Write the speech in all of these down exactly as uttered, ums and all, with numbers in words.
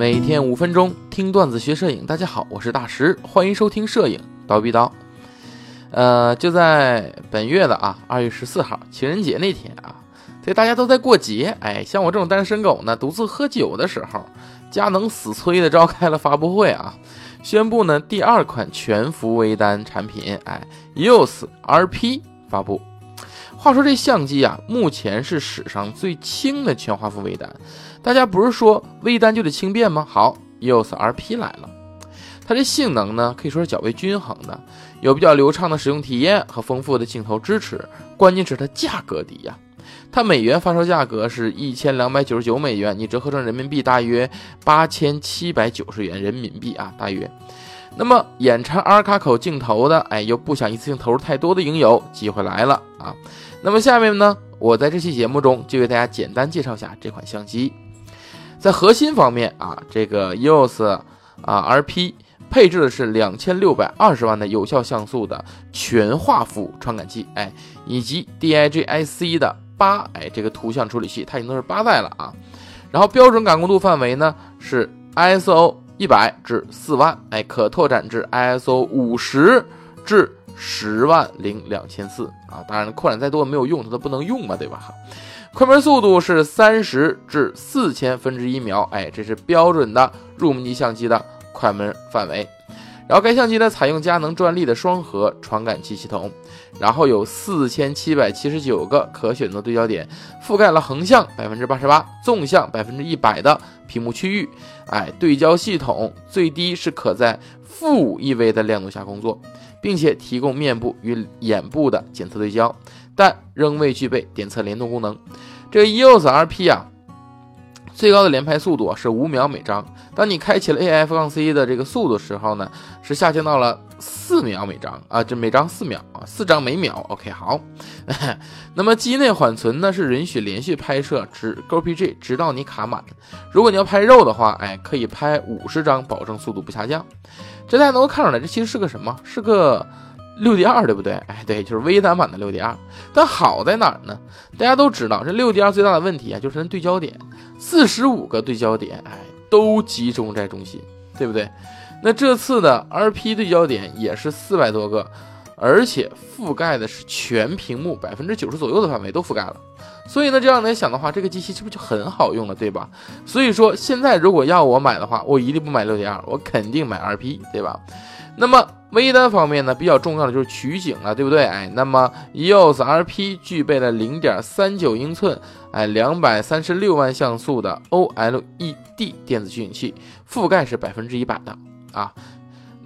每天五分钟听段子学摄影。大家好，我是大石，欢迎收听摄影叨逼叨。呃，就在本月的啊二月十四号情人节那天啊，所以大家都在过节，哎，像我这种单身狗呢，独自喝酒的时候，佳能死催的召开了发布会啊，宣布呢第二款全幅微单产品，哎 ，E O S R P 发布。话说这相机啊，目前是史上最轻的全画幅微单。大家不是说微单就得轻便吗？好 ，E O S R P 来了。它这性能呢，可以说是较为均衡的，有比较流畅的使用体验和丰富的镜头支持。关键是它价格低呀、啊，它美元发售价格是一千两百九十九美元，你折合成人民币大约八千七百九十元人民币啊，大约。那么眼馋R卡口镜头的，哎，又不想一次性投入太多的影友，机会来了啊！那么下面呢，我在这期节目中就为大家简单介绍一下这款相机。在核心方面啊，这个 E O S 啊 R P 配置的是两千六百二十万的有效像素的全画幅传感器，哎，以及 D I G I C 的八哎这个图像处理器，它已经都是八代了啊。然后标准感光度范围呢是 I S O 一百至四万，哎，可拓展至 I S O 五十至十万零两千四啊，当然扩展再多没有用，它都不能用嘛，对吧？快门速度是三十至四千分之一秒，哎，这是标准的入门级相机的快门范围。然后该相机呢采用佳能专利的双核传感器系统，然后有四千七百七十九个可选择对焦点，覆盖了横向 百分之八十八, 纵向 百分之百 的屏幕区域，哎，对焦系统最低是可在负五亿微的亮度下工作，并且提供面部与眼部的检测对焦，但仍未具备点测联动功能。这个 E O S R P 啊，最高的连拍速度是五秒每张，当你开启了 A F C 的这个速度时候呢，是下降到了四秒每张啊，这每张四秒啊，四张每秒 OK 好那么机内缓存呢是允许连续拍摄直 G P G 直到你卡满，如果你要拍肉的话，哎，可以拍五十张保证速度不下降。这大家能够看出来，这其实是个什么？是个 六D 二 对不对？哎，对，就是微单版的 六D 二。 但好在哪儿呢？大家都知道这 六D 二 最大的问题啊，就是对焦点四十五个对焦点，哎，都集中在中心，对不对？那这次的 R P 对焦点也是四百多个，而且覆盖的是全屏幕 百分之九十 左右的范围都覆盖了。所以呢，这样来想的话，这个机器是不是就很好用了，对吧？所以说现在如果要我买的话，我一定不买 六D 二， 我肯定买 R P， 对吧？那么微单方面呢，比较重要的就是取景了，对不对？哎，那么 E O S R P 具备了 零点三九英寸，哎，两百三十六万像素的 O L E D 电子取景器，覆盖是 百分之百 的啊。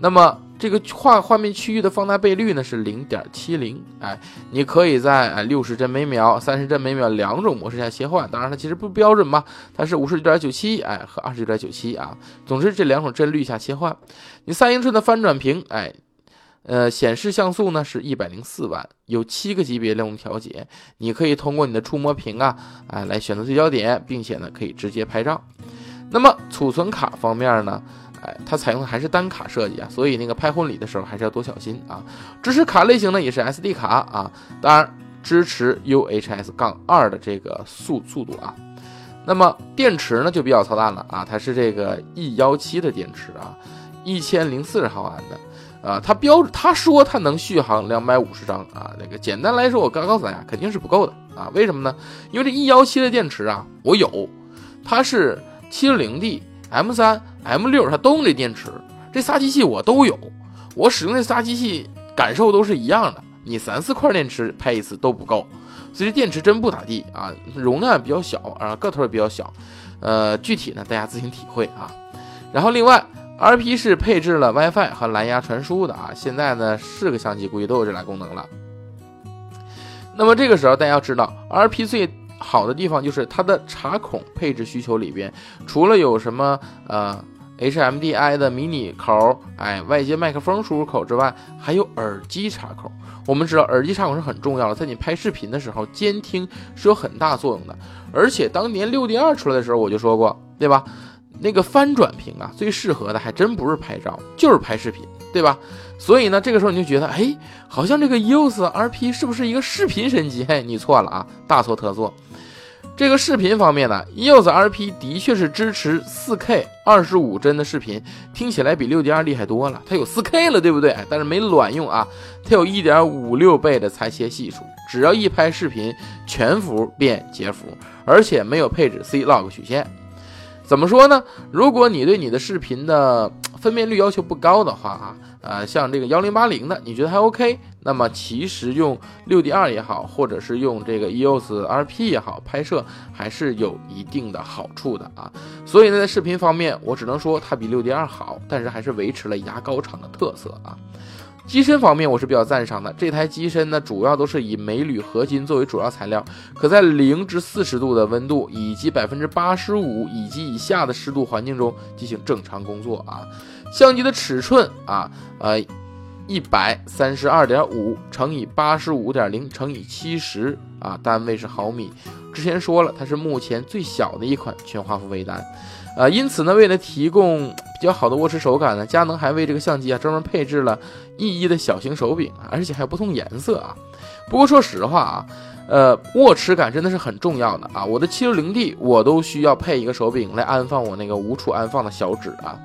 那么这个画画面区域的放大倍率呢是 零点七零，哎，你可以在哎六十帧每秒、三十帧每秒两种模式下切换，当然它其实不标准嘛，它是 五十九点九七 哎和 二十九点九七 啊，总之这两种帧率下切换。你三英寸的翻转屏，哎，呃显示像素呢是一百零四万，有七个级别亮度调节，你可以通过你的触摸屏啊哎来选择对焦点，并且呢可以直接拍照。那么储存卡方面呢，哎，它采用的还是单卡设计啊，所以那个拍婚礼的时候还是要多小心啊。支持卡类型呢也是 S D 卡啊，当然支持 U H S 二 的这个速速度啊。那么电池呢就比较操蛋了啊，它是这个 E 一七 的电池啊，一千零四十毫安的。啊，它标它说它能续航两百五十张啊，那个简单来说我刚告诉大家肯定是不够的啊，为什么呢？因为这 E 一七 的电池啊我有，它是 七六零D M 三 M 六 它都用这电池，这仨机器我都有，我使用这仨机器感受都是一样的，你三四块电池拍一次都不够，所以这电池真不咋地啊，容量也比较小啊，个头也比较小，呃，具体呢大家自行体会啊。然后另外 R P 是配置了 WiFi 和蓝牙传输的啊，现在呢是个相机估计都有这俩功能了。那么这个时候大家要知道 R P 最好的地方就是它的插孔配置需求里边，除了有什么呃 H D M I 的迷你口，哎，外接麦克风输入口之外，还有耳机插口。我们知道耳机插口是很重要的，在你拍视频的时候监听是有很大作用的。而且当年 六D 二 出来的时候我就说过，对吧？那个翻转屏啊，最适合的还真不是拍照，就是拍视频，对吧？所以呢，这个时候你就觉得，哎，好像这个 E O S R P 是不是一个视频神机？嘿，你错了啊，大错特错。这个视频方面呢 E O S R P 的确是支持 四 K 二十五帧的视频，听起来比 六点二 厉害多了，它有 四 K 了对不对？但是没卵用啊，它有 一点五六 倍的裁切系数，只要一拍视频全幅变截幅，而且没有配置 C-log 曲线。怎么说呢，如果你对你的视频的分辨率要求不高的话啊，呃，像这个一零八零的你觉得还 OK， 那么其实用 六 D 二 也好，或者是用这个 E O S R P 也好，拍摄还是有一定的好处的啊。所以呢，在视频方面我只能说它比 六 D 二 好，但是还是维持了牙膏厂的特色啊。机身方面我是比较赞赏的，这台机身呢主要都是以镁铝合金作为主要材料，可在零至四十度的温度以及 百分之八十五 以及以下的湿度环境中进行正常工作啊。相机的尺寸啊，呃 一百三十二点五乘以八十五点零乘以七十 啊，单位是毫米，之前说了它是目前最小的一款全画幅微单，呃，因此呢为了提供比较好的握持手感呢，佳能还为这个相机啊专门配置了 E 一 的小型手柄，而且还有不同颜色啊。不过说实话啊，呃，握持感真的是很重要的啊。我的 七六零 D 我都需要配一个手柄来安放我那个无处安放的小指啊。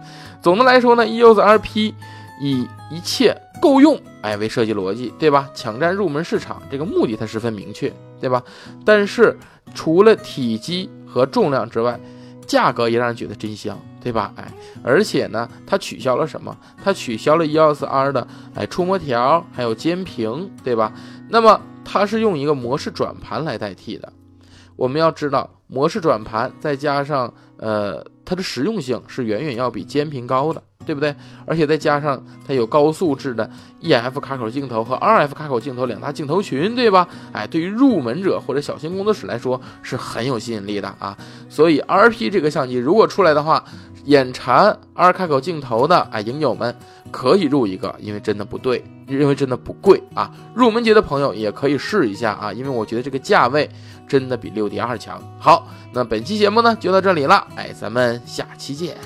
总的来说呢 ，E O S R P 以一切够用哎为设计逻辑，对吧？抢占入门市场这个目的它十分明确，对吧？但是除了体积和重量之外，价格也让人觉得真香，对吧？哎，而且呢，它取消了什么？它取消了 E O S R 的哎触摸条，还有监屏，对吧？那么它是用一个模式转盘来代替的。我们要知道，模式转盘再加上呃它的实用性是远远要比监屏高的，对不对？而且再加上它有高素质的 E F 卡口镜头和 R F 卡口镜头两大镜头群，对吧？哎，对于入门者或者小型工作室来说是很有吸引力的啊。所以 R P 这个相机如果出来的话，眼馋 R 卡口镜头的哎影友们可以入一个，因为真的不对，因为真的不贵啊。入门级的朋友也可以试一下啊，因为我觉得这个价位真的比 六 D 二 强。好，那本期节目呢就到这里了，哎，咱们下期见。